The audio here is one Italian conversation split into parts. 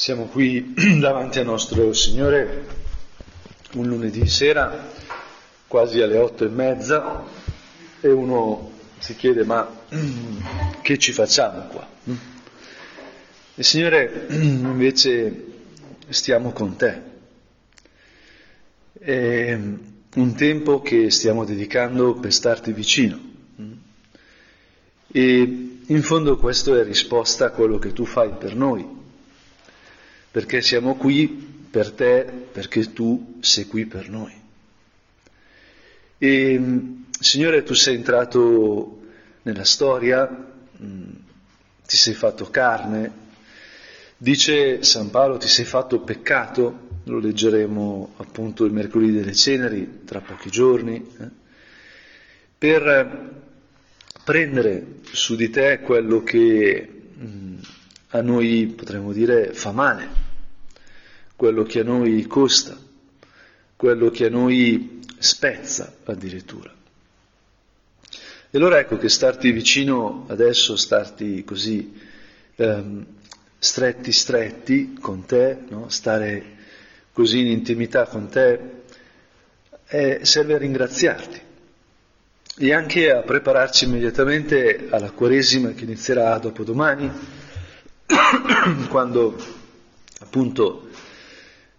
Siamo qui davanti al nostro Signore un lunedì sera, quasi alle 8:30, e uno si chiede: ma che ci facciamo qua? E Signore, invece stiamo con Te. È un tempo che stiamo dedicando per starti vicino. E in fondo questo è risposta a quello che Tu fai per noi. Perché siamo qui per Te, perché Tu sei qui per noi. E Signore, Tu sei entrato nella storia, ti sei fatto carne, dice San Paolo, ti sei fatto peccato, lo leggeremo appunto il mercoledì delle ceneri, tra pochi giorni, per prendere su di Te quello che a noi, potremmo dire, fa male, quello che a noi costa, quello che a noi spezza addirittura. E allora ecco che starti vicino adesso, starti così stretti con Te, no? Stare così in intimità con Te, serve a ringraziarti e anche a prepararci immediatamente alla Quaresima che inizierà dopodomani, quando appunto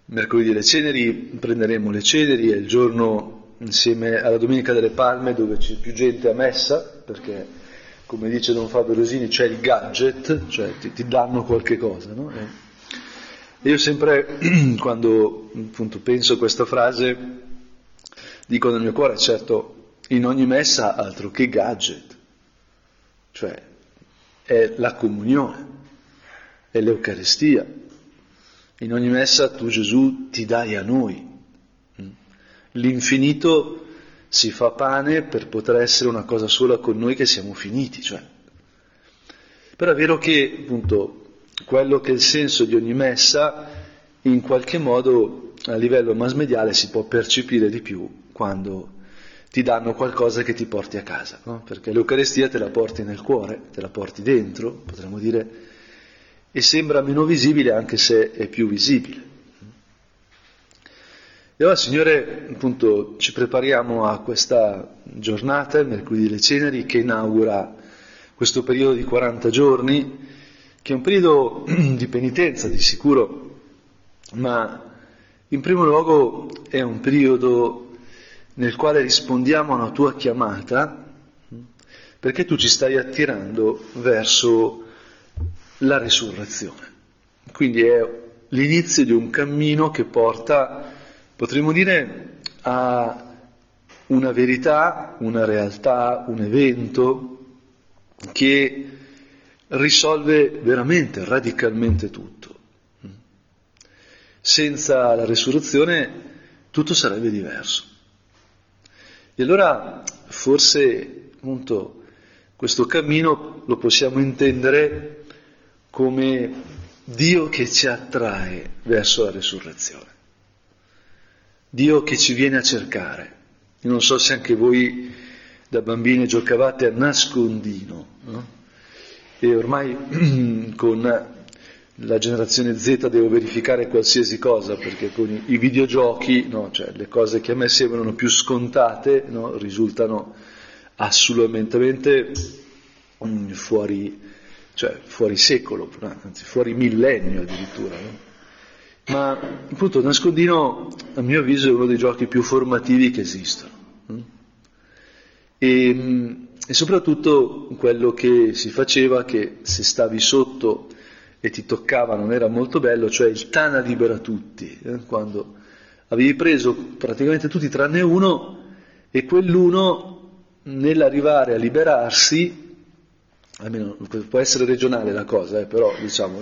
mercoledì le ceneri prenderemo le ceneri, è il giorno insieme alla Domenica delle Palme dove c'è più gente a messa, perché come dice Don Fabio Rosini c'è il gadget, cioè ti danno qualche cosa, no? E io sempre quando appunto penso a questa frase dico nel mio cuore, certo, in ogni messa altro che gadget, cioè è la comunione, è l'Eucaristia. In ogni messa tu, Gesù, ti dai a noi. L'infinito si fa pane per poter essere una cosa sola con noi che siamo finiti, cioè. Però è vero che, appunto, quello che è il senso di ogni messa, in qualche modo, a livello masmediale, si può percepire di più quando ti danno qualcosa che ti porti a casa, no? Perché l'Eucaristia te la porti nel cuore, te la porti dentro, potremmo dire, e sembra meno visibile anche se è più visibile. E allora, Signore, appunto ci prepariamo a questa giornata, il mercoledì delle ceneri, che inaugura questo periodo di 40 giorni, che è un periodo di penitenza di sicuro, ma in primo luogo è un periodo nel quale rispondiamo a una Tua chiamata, perché Tu ci stai attirando verso la risurrezione. Quindi è l'inizio di un cammino che porta, potremmo dire, a una verità, una realtà, un evento che risolve veramente, radicalmente tutto. Senza la risurrezione tutto sarebbe diverso. E allora forse appunto questo cammino lo possiamo intendere come Dio che ci attrae verso la risurrezione, Dio che ci viene a cercare. Io non so se anche voi da bambini giocavate a nascondino, no? E ormai con la generazione Z devo verificare qualsiasi cosa, perché con i videogiochi, no? Cioè, le cose che a me sembrano più scontate, no? Risultano assolutamente fuori secolo, anzi fuori millennio addirittura, no? Ma appunto nascondino, a mio avviso, è uno dei giochi più formativi che esistono, e soprattutto quello che si faceva, che se stavi sotto e ti toccava non era molto bello, cioè il Tana libera tutti, quando avevi preso praticamente tutti tranne uno, e quell'uno nell'arrivare a liberarsi, almeno può essere regionale la cosa, però diciamo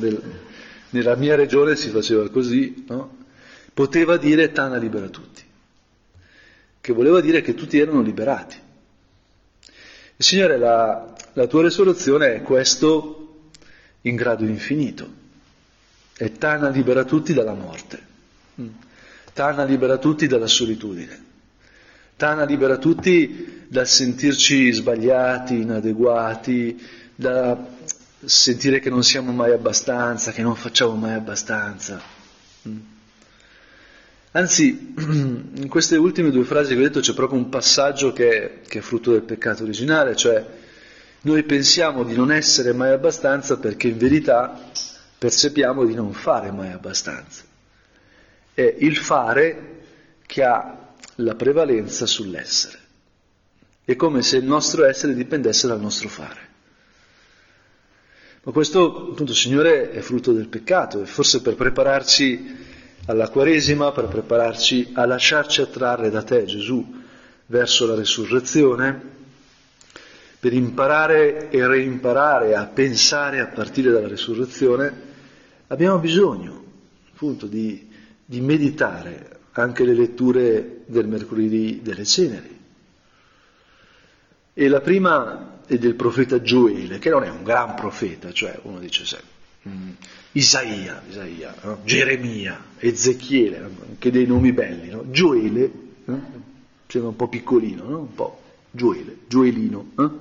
nella mia regione si faceva così, no? Poteva dire Tana libera tutti, che voleva dire che tutti erano liberati. E Signore, la Tua risurrezione è questo in grado infinito, è Tana libera tutti dalla morte, Tana libera tutti dalla solitudine, Tana libera tutti dal sentirci sbagliati, inadeguati, da sentire che non siamo mai abbastanza, che non facciamo mai abbastanza. Anzi, in queste ultime due frasi che ho detto c'è proprio un passaggio che è frutto del peccato originale, cioè noi pensiamo di non essere mai abbastanza perché in verità percepiamo di non fare mai abbastanza. È il fare che ha la prevalenza sull'essere. È come se il nostro essere dipendesse dal nostro fare. Ma questo, appunto, Signore, è frutto del peccato, e forse per prepararci alla Quaresima, per prepararci a lasciarci attrarre da te, Gesù, verso la Resurrezione, per imparare e reimparare a pensare a partire dalla Resurrezione, abbiamo bisogno, appunto, di meditare anche le letture del mercoledì delle Ceneri. E la prima è del profeta Gioele, che non è un gran profeta, cioè uno dice sempre Isaia, no? Geremia, Ezechiele, anche dei nomi belli, no? Gioele, no? Sembra un po' piccolino, no? Un po' Gioele, Gioelino, no?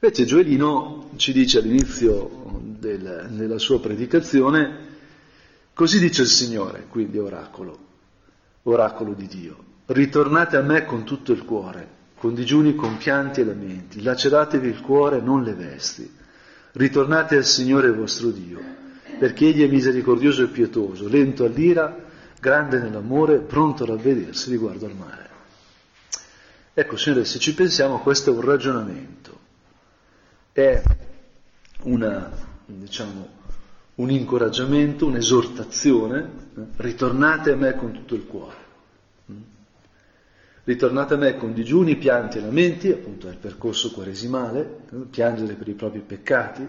Invece Gioelino ci dice all'inizio della sua predicazione, così dice il Signore, quindi oracolo di Dio, ritornate a me con tutto il cuore, con digiuni, con pianti e lamenti, laceratevi il cuore, non le vesti, ritornate al Signore vostro Dio, perché Egli è misericordioso e pietoso, lento all'ira, grande nell'amore, pronto a ravvedersi riguardo al male. Ecco, Signore, se ci pensiamo, questo è un ragionamento, è un incoraggiamento, un'esortazione, ritornate a me con tutto il cuore. Ritornate a me con digiuni, pianti e lamenti, appunto è il percorso quaresimale, piangere per i propri peccati,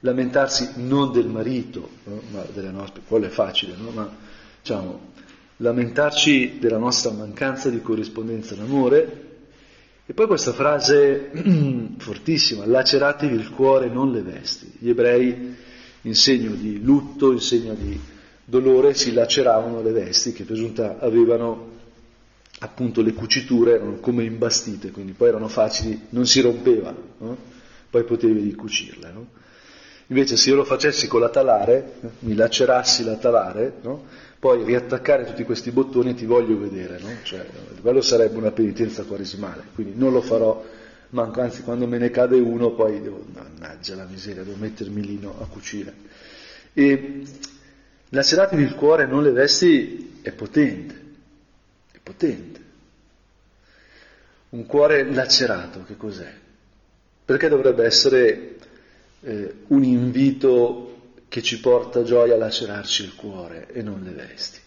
lamentarsi non del marito, ma delle nostre, quello è facile, no? Ma lamentarci della nostra mancanza di corrispondenza d'amore, e poi questa frase fortissima, laceratevi il cuore, non le vesti. Gli ebrei, in segno di lutto, in segno di dolore, si laceravano le vesti che presunta avevano, appunto, le cuciture erano come imbastite, quindi poi erano facili, non si rompeva, no? Poi potevi ricucirle, no? Invece se io lo facessi con la talare, mi lacerassi la talare, no? Poi riattaccare tutti questi bottoni ti voglio vedere, no? Cioè, quello sarebbe una penitenza quaresimale, quindi non lo farò, manco, anzi quando me ne cade uno poi devo, mannaggia la miseria, devo mettermi lì, no, a cucire. E laceratevi il cuore, non le vesti, è potente. Un cuore lacerato, che cos'è? Perché dovrebbe essere un invito che ci porta gioia a lacerarci il cuore e non le vesti?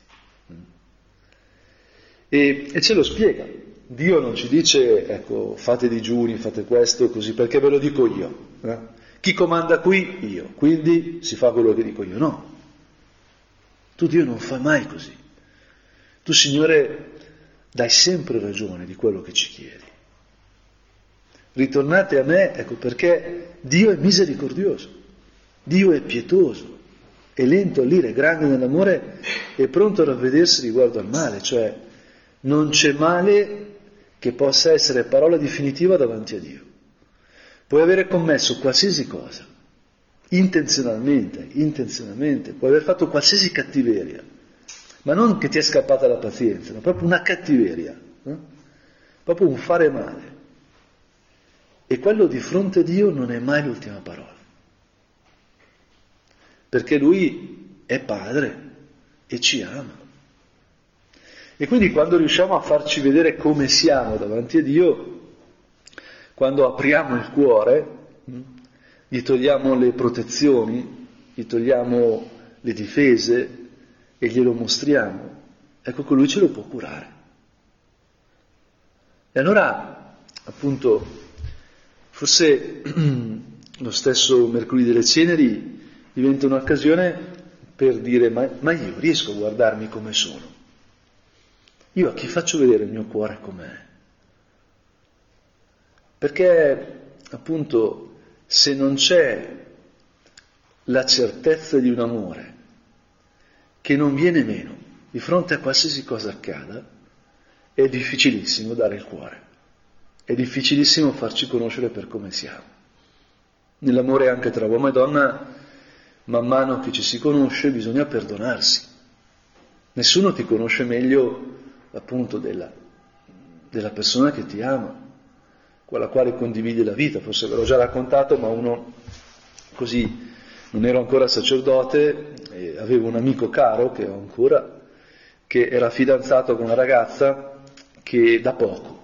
E ce lo spiega. Dio non ci dice, ecco, fate digiuni, fate questo, così, perché ve lo dico io. Chi comanda qui? Io. Quindi si fa quello che dico io. No. Tu, Dio, non fai mai così. Tu, Signore, dai sempre ragione di quello che ci chiedi. Ritornate a me, ecco perché Dio è misericordioso, Dio è pietoso, è lento all'ira, è grande nell'amore, è pronto a ravvedersi riguardo al male, cioè non c'è male che possa essere parola definitiva davanti a Dio. Puoi avere commesso qualsiasi cosa, intenzionalmente, puoi aver fatto qualsiasi cattiveria, ma non che ti è scappata la pazienza, ma proprio una cattiveria, proprio un fare male. E quello di fronte a Dio non è mai l'ultima parola, perché Lui è Padre e ci ama. E quindi quando riusciamo a farci vedere come siamo davanti a Dio, quando apriamo il cuore, gli togliamo le protezioni, gli togliamo le difese, e glielo mostriamo, ecco che Lui ce lo può curare. E allora, appunto, forse lo stesso mercoledì delle Ceneri diventa un'occasione per dire, ma io riesco a guardarmi come sono? Io a chi faccio vedere il mio cuore com'è? Perché, appunto, se non c'è la certezza di un amore che non viene meno di fronte a qualsiasi cosa accada, è difficilissimo dare il cuore, è difficilissimo farci conoscere per come siamo. nell'amore anche tra uomo e donna, man mano che ci si conosce bisogna perdonarsi. Nessuno ti conosce meglio appunto della persona che ti ama, con la quale condividi la vita. Forse ve l'ho già raccontato, ma uno così, non ero ancora sacerdote, e avevo un amico caro, che ho ancora, che era fidanzato con una ragazza che da poco,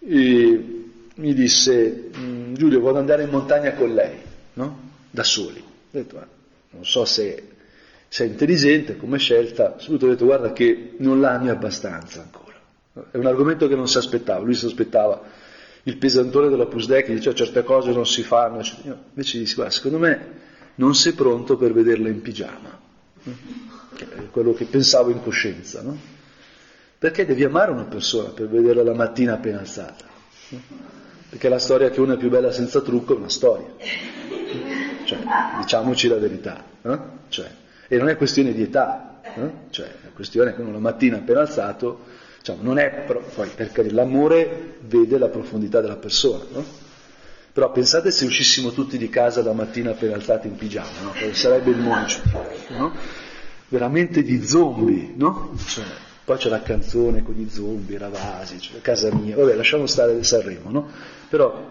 e mi disse: Giulio, voglio andare in montagna con lei, no? Da soli. Ho detto, non so se sei intelligente come scelta, subito ho detto: guarda che non l'ami abbastanza ancora. È un argomento che non si aspettava, lui si aspettava il pesantone della Pusdè che diceva certe cose non si fanno, invece gli disse: guarda, secondo me non sei pronto per vederla in pigiama, che è quello che pensavo in coscienza, no? Perché devi amare una persona per vederla la mattina appena alzata, no? Perché la storia che una è più bella senza trucco è una storia, cioè, diciamoci la verità, no? Cioè, e non è questione di età, eh? Cioè, la questione è che uno la mattina appena alzato, diciamo, non è, poi perché l'amore vede la profondità della persona, no? Però pensate se uscissimo tutti di casa la mattina appena alzati in pigiama, no? Sarebbe il mondo, no? Veramente di zombie, no? Cioè, poi c'è la canzone con gli zombie, Ravasi, cioè, casa mia, vabbè, lasciamo stare del Sanremo, no? Però,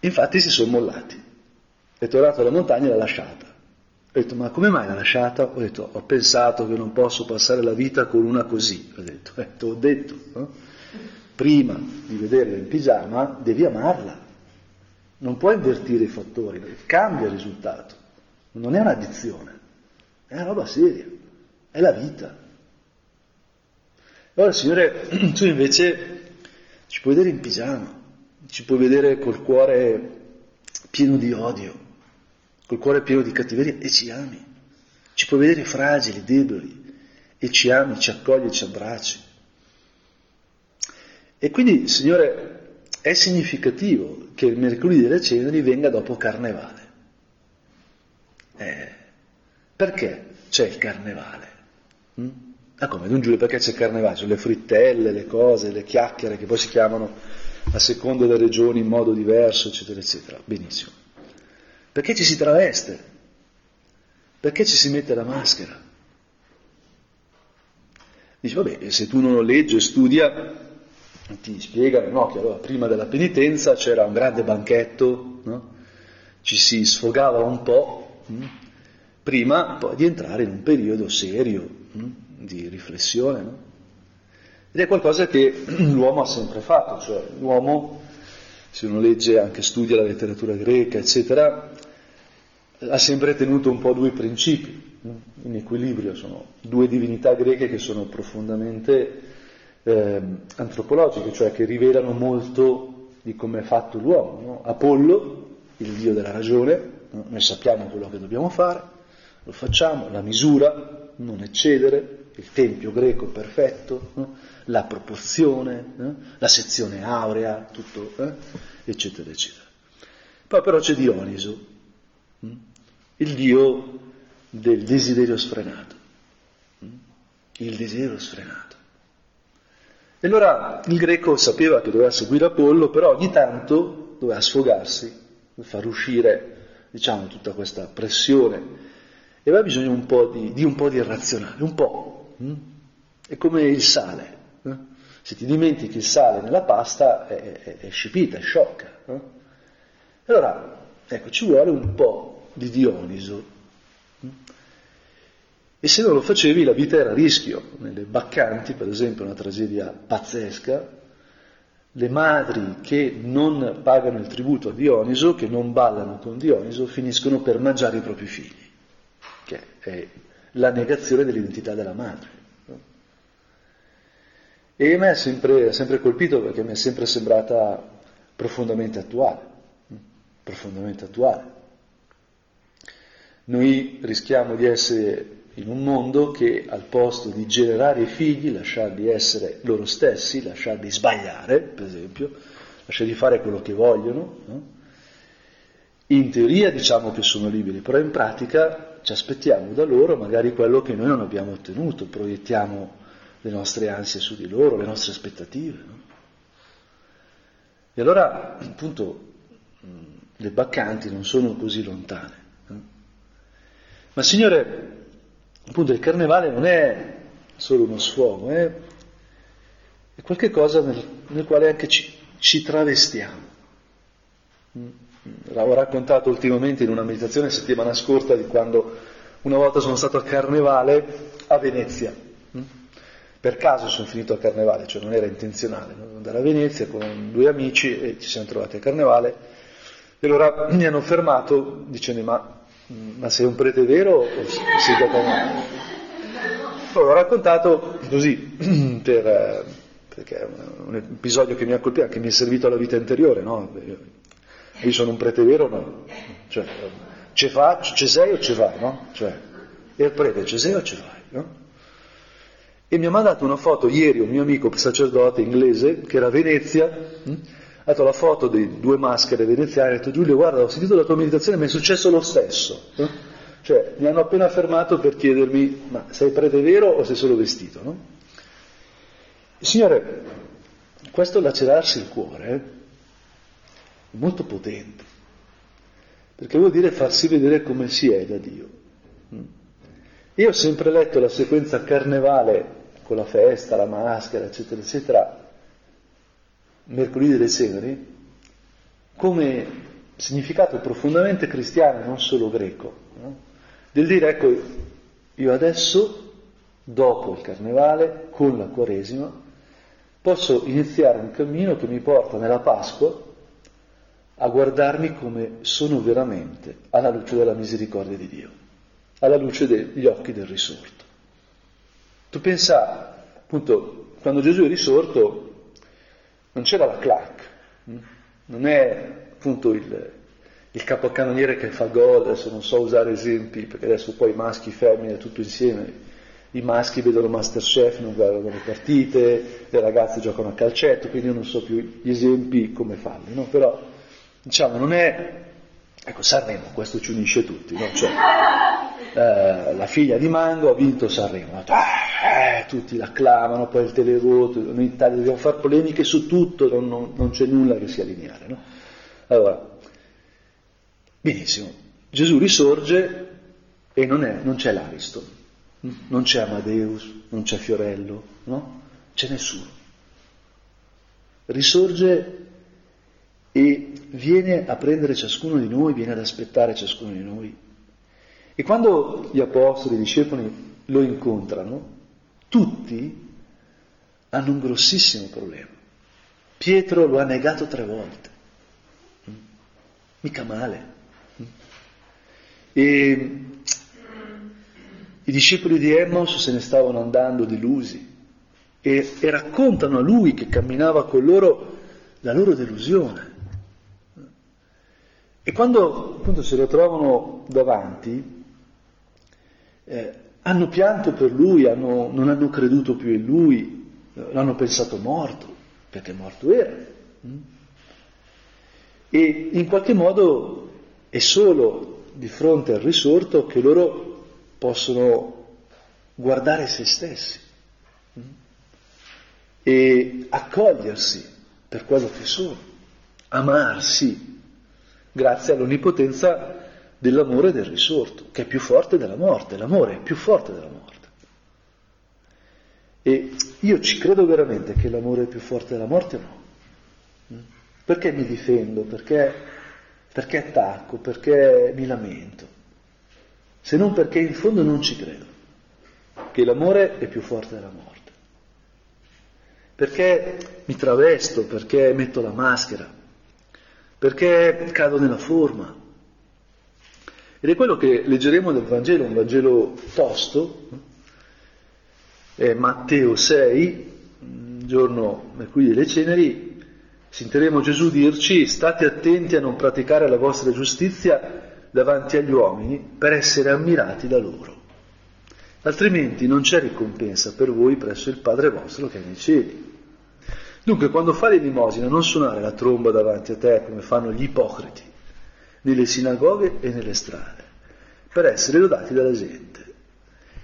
infatti si sono mollati, è tornato alla montagna e l'ha lasciata. Ho detto, ma come mai l'ha lasciata? Ho detto, ho pensato che non posso passare la vita con una così. Ho detto, te l'ho detto, no? Prima di vederla in pigiama devi amarla. Non puoi invertire i fattori, cambia il risultato. Non è un'addizione, è una roba seria, è la vita. Allora, Signore, tu invece ci puoi vedere in pigiama, ci puoi vedere col cuore pieno di odio, col cuore pieno di cattiveria, e ci ami. Ci puoi vedere fragili, deboli, e ci ami, ci accogli, ci abbracci. E quindi, Signore, è significativo che il mercoledì delle ceneri venga dopo Carnevale. Perché c'è il Carnevale? Ah, come, Don Giulio, perché c'è il Carnevale? Sono le frittelle, le cose, le chiacchiere, che poi si chiamano a seconda delle regioni in modo diverso, eccetera, eccetera. Benissimo. Perché ci si traveste? Perché ci si mette la maschera? Dice, vabbè, se tu non leggi e studia, ti spiegano, no, che allora prima della penitenza c'era un grande banchetto, no? Ci si sfogava un po', prima poi di entrare in un periodo serio, di riflessione, no? Ed è qualcosa che l'uomo ha sempre fatto, cioè l'uomo, se uno legge, anche studia la letteratura greca, eccetera, ha sempre tenuto un po' due principi, in equilibrio. Sono due divinità greche che sono profondamente antropologiche, cioè che rivelano molto di come è fatto l'uomo, no? Apollo, il dio della ragione, no? Noi sappiamo quello che dobbiamo fare, lo facciamo, la misura, non eccedere, il tempio greco perfetto, no? La proporzione, la sezione aurea, tutto, eccetera, eccetera. Poi però c'è Dioniso, il dio del desiderio sfrenato, il desiderio sfrenato. E allora il greco sapeva che doveva seguire Apollo, però ogni tanto doveva sfogarsi, far uscire, diciamo, tutta questa pressione, e aveva bisogno un po' di irrazionale, un po'. È come il sale. Se ti dimentichi il sale nella pasta è scipita, è sciocca. Allora, ecco, ci vuole un po' di Dioniso. E se non lo facevi la vita era a rischio. Nelle Baccanti, per esempio, è una tragedia pazzesca, le madri che non pagano il tributo a Dioniso, che non ballano con Dioniso, finiscono per mangiare i propri figli, che è la negazione dell'identità della madre. E a me ha sempre colpito, perché mi è sempre sembrata profondamente attuale, profondamente attuale. Noi rischiamo di essere in un mondo che, al posto di generare i figli, lasciarli essere loro stessi, lasciarli sbagliare, per esempio, lasciarli fare quello che vogliono, no? In teoria diciamo che sono liberi, però in pratica ci aspettiamo da loro magari quello che noi non abbiamo ottenuto, proiettiamo le nostre ansie su di loro, le nostre aspettative, no? E allora, appunto, le Baccanti non sono così lontane. Ma Signore, appunto, il carnevale non è solo uno sfogo, è qualcosa nel quale anche ci travestiamo. L'avevo raccontato ultimamente in una meditazione settimana scorsa di quando una volta sono stato a Carnevale a Venezia. Per caso sono finito a Carnevale, cioè non era intenzionale, no? Andare a Venezia con due amici e ci siamo trovati a Carnevale. E allora mi hanno fermato dicendo: ma sei un prete vero o sei dato male? L'ho raccontato così perché è un episodio che mi ha colpito, che mi è servito alla vita interiore, no? Io sono un prete vero o no? Cioè, ce sei o ce vai, no? Cioè, e il prete, ce sei o ce vai, no? E mi ha mandato una foto ieri un mio amico sacerdote inglese, che era a Venezia, ha dato la foto di due maschere veneziane, e ha detto: Giulio, guarda, ho sentito la tua meditazione, mi è successo lo stesso. Cioè, mi hanno appena fermato per chiedermi: ma sei prete vero o sei solo vestito, no? Signore, questo lacerarsi il cuore, molto potente, perché vuol dire farsi vedere come si è da Dio. Io ho sempre letto la sequenza carnevale con la festa, la maschera, eccetera eccetera, mercoledì delle ceneri, come significato profondamente cristiano, non solo greco, no? Del dire: ecco, io adesso, dopo il carnevale, con la quaresima, posso iniziare un cammino che mi porta nella Pasqua a guardarmi come sono veramente, alla luce della misericordia di Dio, alla luce degli occhi del risorto. Tu pensa, appunto, quando Gesù è risorto non c'era la clac, non è appunto il capocannoniere che fa gol. Adesso non so usare esempi, perché adesso poi maschi, femmine, tutto insieme, i maschi vedono Masterchef, non guardano le partite, le ragazze giocano a calcetto, quindi io non so più gli esempi come farli, no? Però diciamo, non è, ecco, Sanremo, questo ci unisce tutti, no? Cioè, la figlia di Mango ha vinto Sanremo, tutti l'acclamano, poi il televoto. In Italia dobbiamo fare polemiche su tutto, non c'è nulla che sia lineare, no? Allora, benissimo, Gesù risorge e non c'è l'Ariston, non c'è Amadeus, non c'è Fiorello, no? C'è nessuno. Risorge e viene a prendere ciascuno di noi, viene ad aspettare ciascuno di noi. E quando gli apostoli, i discepoli lo incontrano, tutti hanno un grossissimo problema. Pietro lo ha negato 3 volte, mica male. E i discepoli di Emmaus se ne stavano andando delusi e raccontano a lui, che camminava con loro, la loro delusione. E quando appunto se lo trovano davanti, hanno pianto per lui, non hanno creduto più in lui, l'hanno pensato morto, perché morto era. E in qualche modo è solo di fronte al risorto che loro possono guardare se stessi e accogliersi per quello che sono, amarsi, grazie all'onnipotenza dell'amore del risorto, che è più forte della morte. L'amore è più forte della morte. E io ci credo veramente che l'amore è più forte della morte o no? Perché mi difendo? Perché attacco? Perché mi lamento? Se non perché in fondo non ci credo che l'amore è più forte della morte. Perché mi travesto, perché metto la maschera, perché cado nella forma. Ed è quello che leggeremo del Vangelo, un Vangelo tosto, è Matteo 6, un giorno mercoledì delle ceneri, sentiremo Gesù dirci: state attenti a non praticare la vostra giustizia davanti agli uomini per essere ammirati da loro. Altrimenti non c'è ricompensa per voi presso il Padre vostro che è nei cieli. Dunque, quando fai l'elemosina, non suonare la tromba davanti a te, come fanno gli ipocriti, nelle sinagoghe e nelle strade, per essere lodati dalla gente.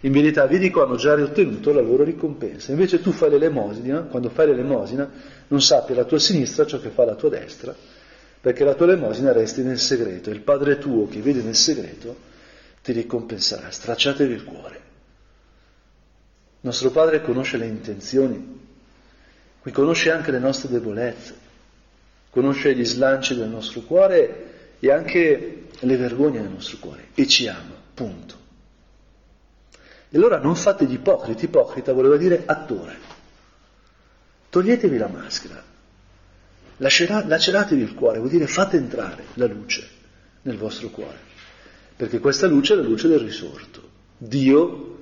In verità vi dico, hanno già ottenuto la loro ricompensa. Invece tu fai l'elemosina, quando fai l'elemosina non sappia la tua sinistra ciò che fa la tua destra, perché la tua elemosina resti nel segreto, e il Padre tuo che vede nel segreto ti ricompenserà. Stracciatevi il cuore. Il nostro Padre conosce le intenzioni, qui conosce anche le nostre debolezze, conosce gli slanci del nostro cuore e anche le vergogne del nostro cuore, e ci ama, punto. E allora non fate gli ipocriti. Ipocrita voleva dire attore. Toglietevi la maschera, laceratevi il cuore, vuol dire fate entrare la luce nel vostro cuore, perché questa luce è la luce del risorto. Dio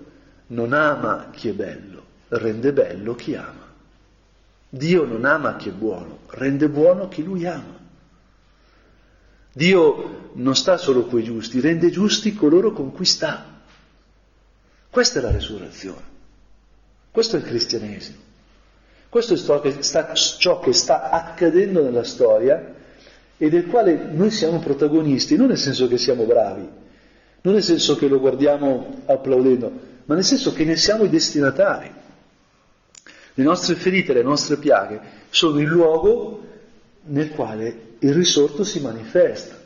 non ama chi è bello, rende bello chi ama. Dio non ama chi è buono, rende buono chi lui ama. Dio non sta solo coi giusti, rende giusti coloro con cui sta. Questa è la resurrezione, questo è il cristianesimo, questo è ciò che sta accadendo nella storia e del quale noi siamo protagonisti, non nel senso che siamo bravi, non nel senso che lo guardiamo applaudendo, ma nel senso che ne siamo i destinatari. Le nostre ferite, le nostre piaghe sono il luogo nel quale il risorto si manifesta.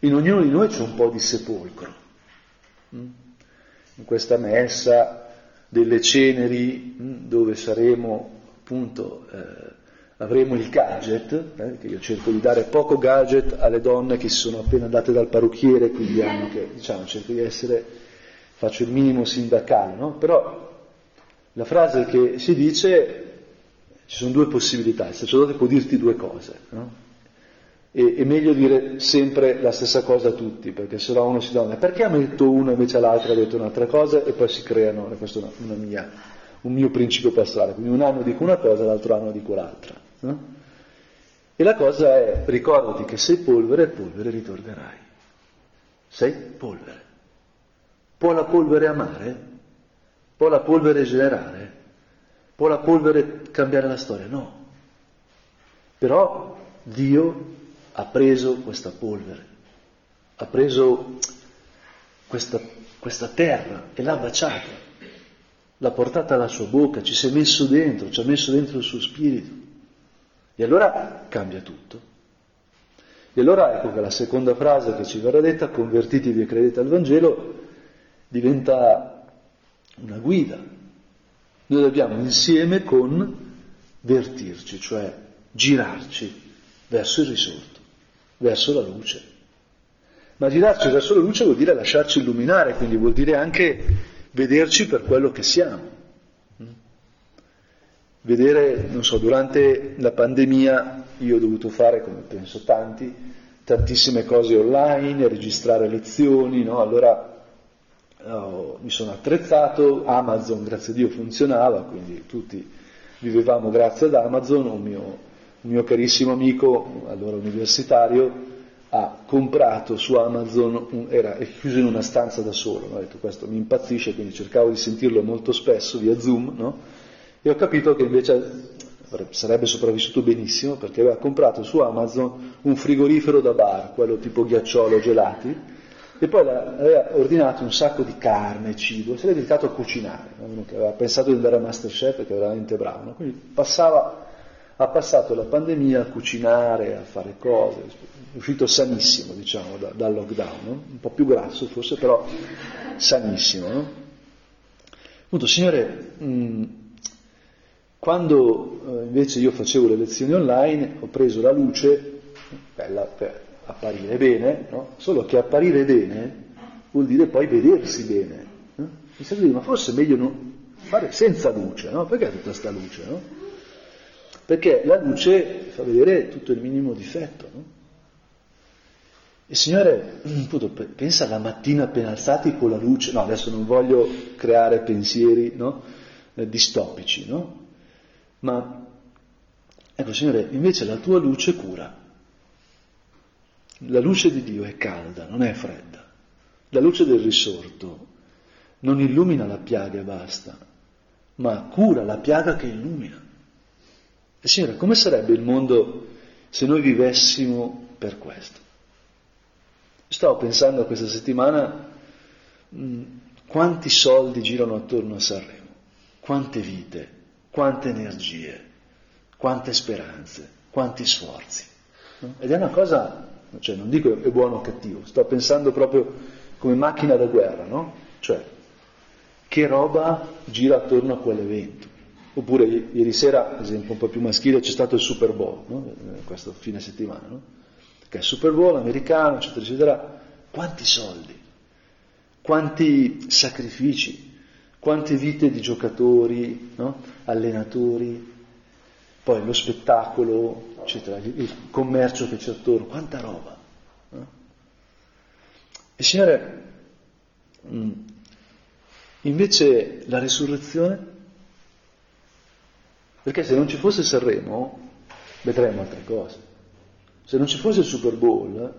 In ognuno di noi c'è un po' di sepolcro. In questa messa delle ceneri, dove saremo appunto, avremo il gadget, che io cerco di dare poco gadget alle donne che si sono appena andate dal parrucchiere, quindi anche, diciamo, cerco di essere, faccio il minimo sindacale, no? Però la frase che si dice, ci sono due possibilità, il sacerdote può dirti due cose, no? E è meglio dire sempre la stessa cosa a tutti, perché se no uno si domanda perché ha detto uno invece l'altro ha detto un'altra cosa, e poi si creano, e questo è un mio principio pastorale, quindi un anno dico una cosa, l'altro anno dico l'altra, no? E la cosa è, ricordati che sei polvere e polvere ritornerai, sei polvere. Può la polvere amare? Può la polvere generare? Può la polvere cambiare la storia? No. Però Dio ha preso questa polvere, ha preso questa terra e l'ha baciata, l'ha portata alla sua bocca, ci si è messo dentro, ci ha messo dentro il suo spirito. E allora cambia tutto. E allora ecco che la seconda frase che ci verrà detta, convertitevi e credete al Vangelo, diventa una guida. Noi dobbiamo insieme convertirci, cioè girarci verso il risorto, verso la luce. Ma girarci verso la luce vuol dire lasciarci illuminare, quindi vuol dire anche vederci per quello che siamo. Vedere, non so, durante la pandemia io ho dovuto fare, come penso tanti, tantissime cose online, registrare lezioni, no? Allora mi sono attrezzato, Amazon grazie a Dio funzionava, quindi tutti vivevamo grazie ad Amazon. Un mio carissimo amico, allora universitario, ha comprato su Amazon, è chiuso in una stanza da solo, no? Ho detto questo mi impazzisce, quindi cercavo di sentirlo molto spesso via Zoom, no? E ho capito che invece sarebbe sopravvissuto benissimo, perché aveva comprato su Amazon un frigorifero da bar, quello tipo ghiacciolo, gelati, e poi aveva ordinato un sacco di carne, cibo, si era dedicato a cucinare, no? Aveva pensato di andare a MasterChef perché era veramente bravo, no? Quindi ha passato la pandemia a cucinare, a fare cose, è uscito sanissimo, diciamo, dal lockdown, no? Un po' più grasso forse, però sanissimo, no? Appunto, Signore, quando invece io facevo le lezioni online, ho preso la luce, bella per apparire bene, no? Solo che apparire bene vuol dire poi vedersi bene, no? Mi sento di dire, ma forse è meglio non fare senza luce, no? Perché tutta sta luce, no? Perché la luce fa vedere tutto il minimo difetto, no? E Signore, appunto, pensa alla mattina appena alzati con la luce, no, adesso non voglio creare pensieri, no, distopici, no? Ma, ecco Signore, invece la tua luce cura. La luce di Dio è calda, non è fredda. La luce del risorto non illumina la piaga e basta, ma cura la piaga che illumina. E Signore, come sarebbe il mondo se noi vivessimo per questo? Stavo pensando questa settimana Quanti soldi girano attorno a Sanremo? Quante vite, quante energie, quante speranze, quanti sforzi. Ed è una cosa, cioè non dico è buono o cattivo, sto pensando proprio come macchina da guerra, no? Cioè, che roba gira attorno a quell'evento? Oppure ieri sera, ad esempio un po' più maschile, c'è stato il Super Bowl, no? Questo fine settimana, no? Che è il Super Bowl americano, eccetera, eccetera. Quanti soldi, quanti sacrifici, quante vite di giocatori, no? Allenatori, poi lo spettacolo, eccetera, il commercio che c'è attorno, quanta roba, no? E Signore, invece la risurrezione, perché se non ci fosse Sanremo vedremmo altre cose, se non ci fosse il Super Bowl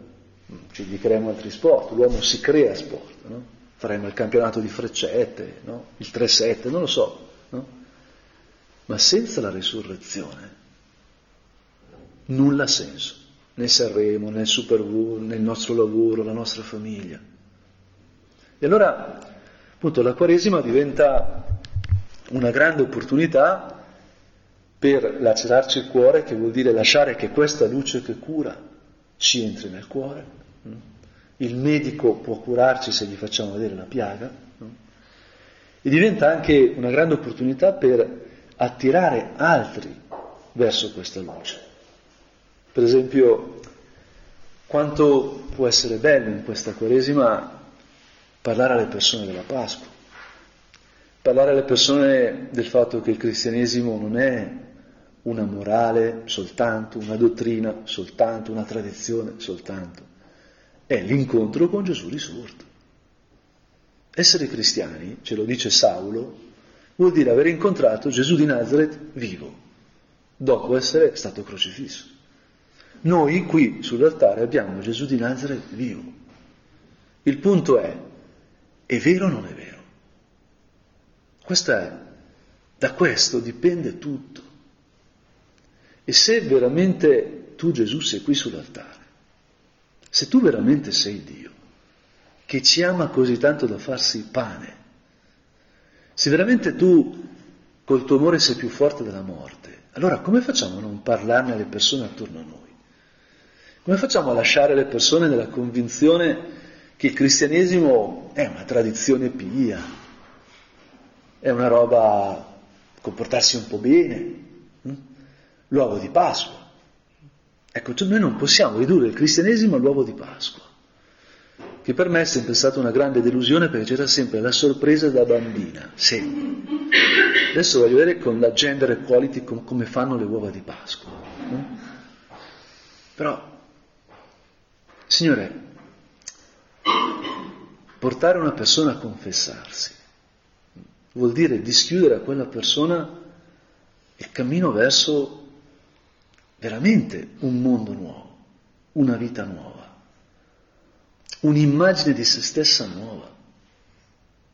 ci dedicheremmo altri sport, l'uomo si crea sport, no? Faremmo il campionato di freccette, no? Il 3-7, non lo so, no? Ma senza la risurrezione nulla ha senso, né Sanremo, né il Super Bowl, né il nostro lavoro, la nostra famiglia. E allora appunto la Quaresima diventa una grande opportunità per lacerarci il cuore, che vuol dire lasciare che questa luce che cura ci entri nel cuore. Il medico può curarci se gli facciamo vedere la piaga, e diventa anche una grande opportunità per attirare altri verso questa luce. Per esempio, quanto può essere bello in questa Quaresima parlare alle persone della Pasqua, parlare alle persone del fatto che il cristianesimo non è una morale soltanto, una dottrina soltanto, una tradizione soltanto, è l'incontro con Gesù risorto. Essere cristiani, ce lo dice Saulo, vuol dire aver incontrato Gesù di Nazaret vivo, dopo essere stato crocifisso. Noi qui sull'altare abbiamo Gesù di Nazaret vivo. Il punto è vero o non è vero? Questo è, da questo dipende tutto. E se veramente tu Gesù sei qui sull'altare, se tu veramente sei Dio, che ci ama così tanto da farsi pane, se veramente tu col tuo amore sei più forte della morte, allora come facciamo a non parlarne alle persone attorno a noi? Come facciamo a lasciare le persone nella convinzione che il cristianesimo è una tradizione pia, è una roba comportarsi un po' bene, l'uovo di Pasqua? Ecco, cioè noi non possiamo ridurre il cristianesimo all'uovo di Pasqua, che per me è sempre stata una grande delusione, perché c'era sempre la sorpresa da bambina, sì. Adesso voglio vedere con la gender equality come fanno le uova di Pasqua. Però, Signore, portare una persona a confessarsi vuol dire dischiudere a quella persona il cammino verso veramente un mondo nuovo, una vita nuova, un'immagine di se stessa nuova.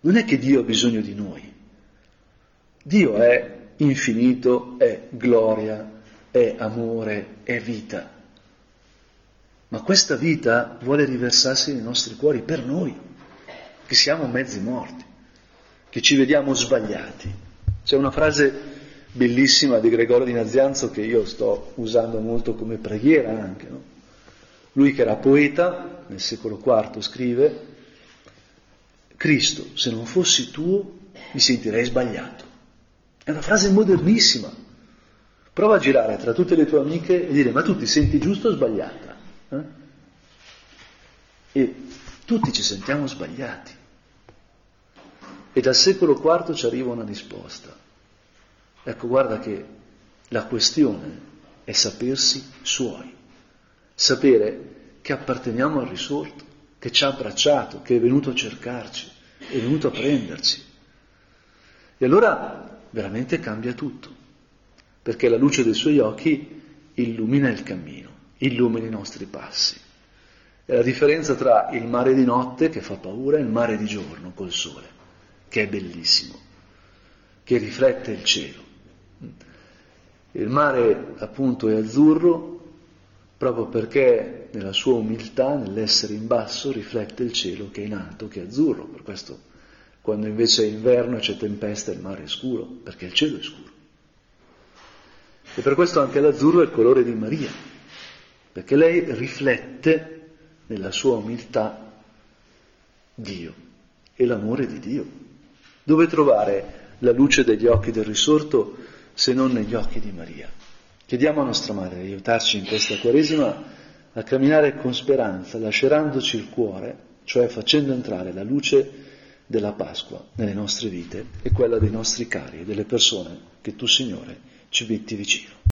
Non è che Dio ha bisogno di noi. Dio è infinito, è gloria, è amore, è vita. Ma questa vita vuole riversarsi nei nostri cuori per noi, che siamo mezzi morti, che ci vediamo sbagliati. C'è una frase bellissima di Gregorio di Nazianzo che io sto usando molto come preghiera anche, no? Lui, che era poeta, nel secolo IV scrive: Cristo, se non fossi tuo mi sentirei sbagliato. È una frase modernissima. Prova a girare tra tutte le tue amiche e dire: ma tu ti senti giusto o sbagliata? E tutti ci sentiamo sbagliati. E dal secolo IV ci arriva una risposta. Ecco, guarda che la questione è sapersi suoi, sapere che apparteniamo al risorto, che ci ha abbracciato, che è venuto a cercarci, è venuto a prenderci. E allora veramente cambia tutto, perché la luce dei suoi occhi illumina il cammino, illumina i nostri passi. È la differenza tra il mare di notte, che fa paura, e il mare di giorno col sole, che è bellissimo, che riflette il cielo. Il mare appunto è azzurro proprio perché nella sua umiltà, nell'essere in basso, riflette il cielo che è in alto, che è azzurro. Per questo quando invece è inverno e c'è tempesta e il mare è scuro, perché il cielo è scuro. E per questo anche l'azzurro è il colore di Maria, perché lei riflette nella sua umiltà Dio e l'amore di Dio. Dove trovare la luce degli occhi del risorto se non negli occhi di Maria? Chiediamo a nostra madre di aiutarci in questa Quaresima a camminare con speranza, lacerandoci il cuore, cioè facendo entrare la luce della Pasqua nelle nostre vite e quella dei nostri cari e delle persone che tu, Signore, ci metti vicino.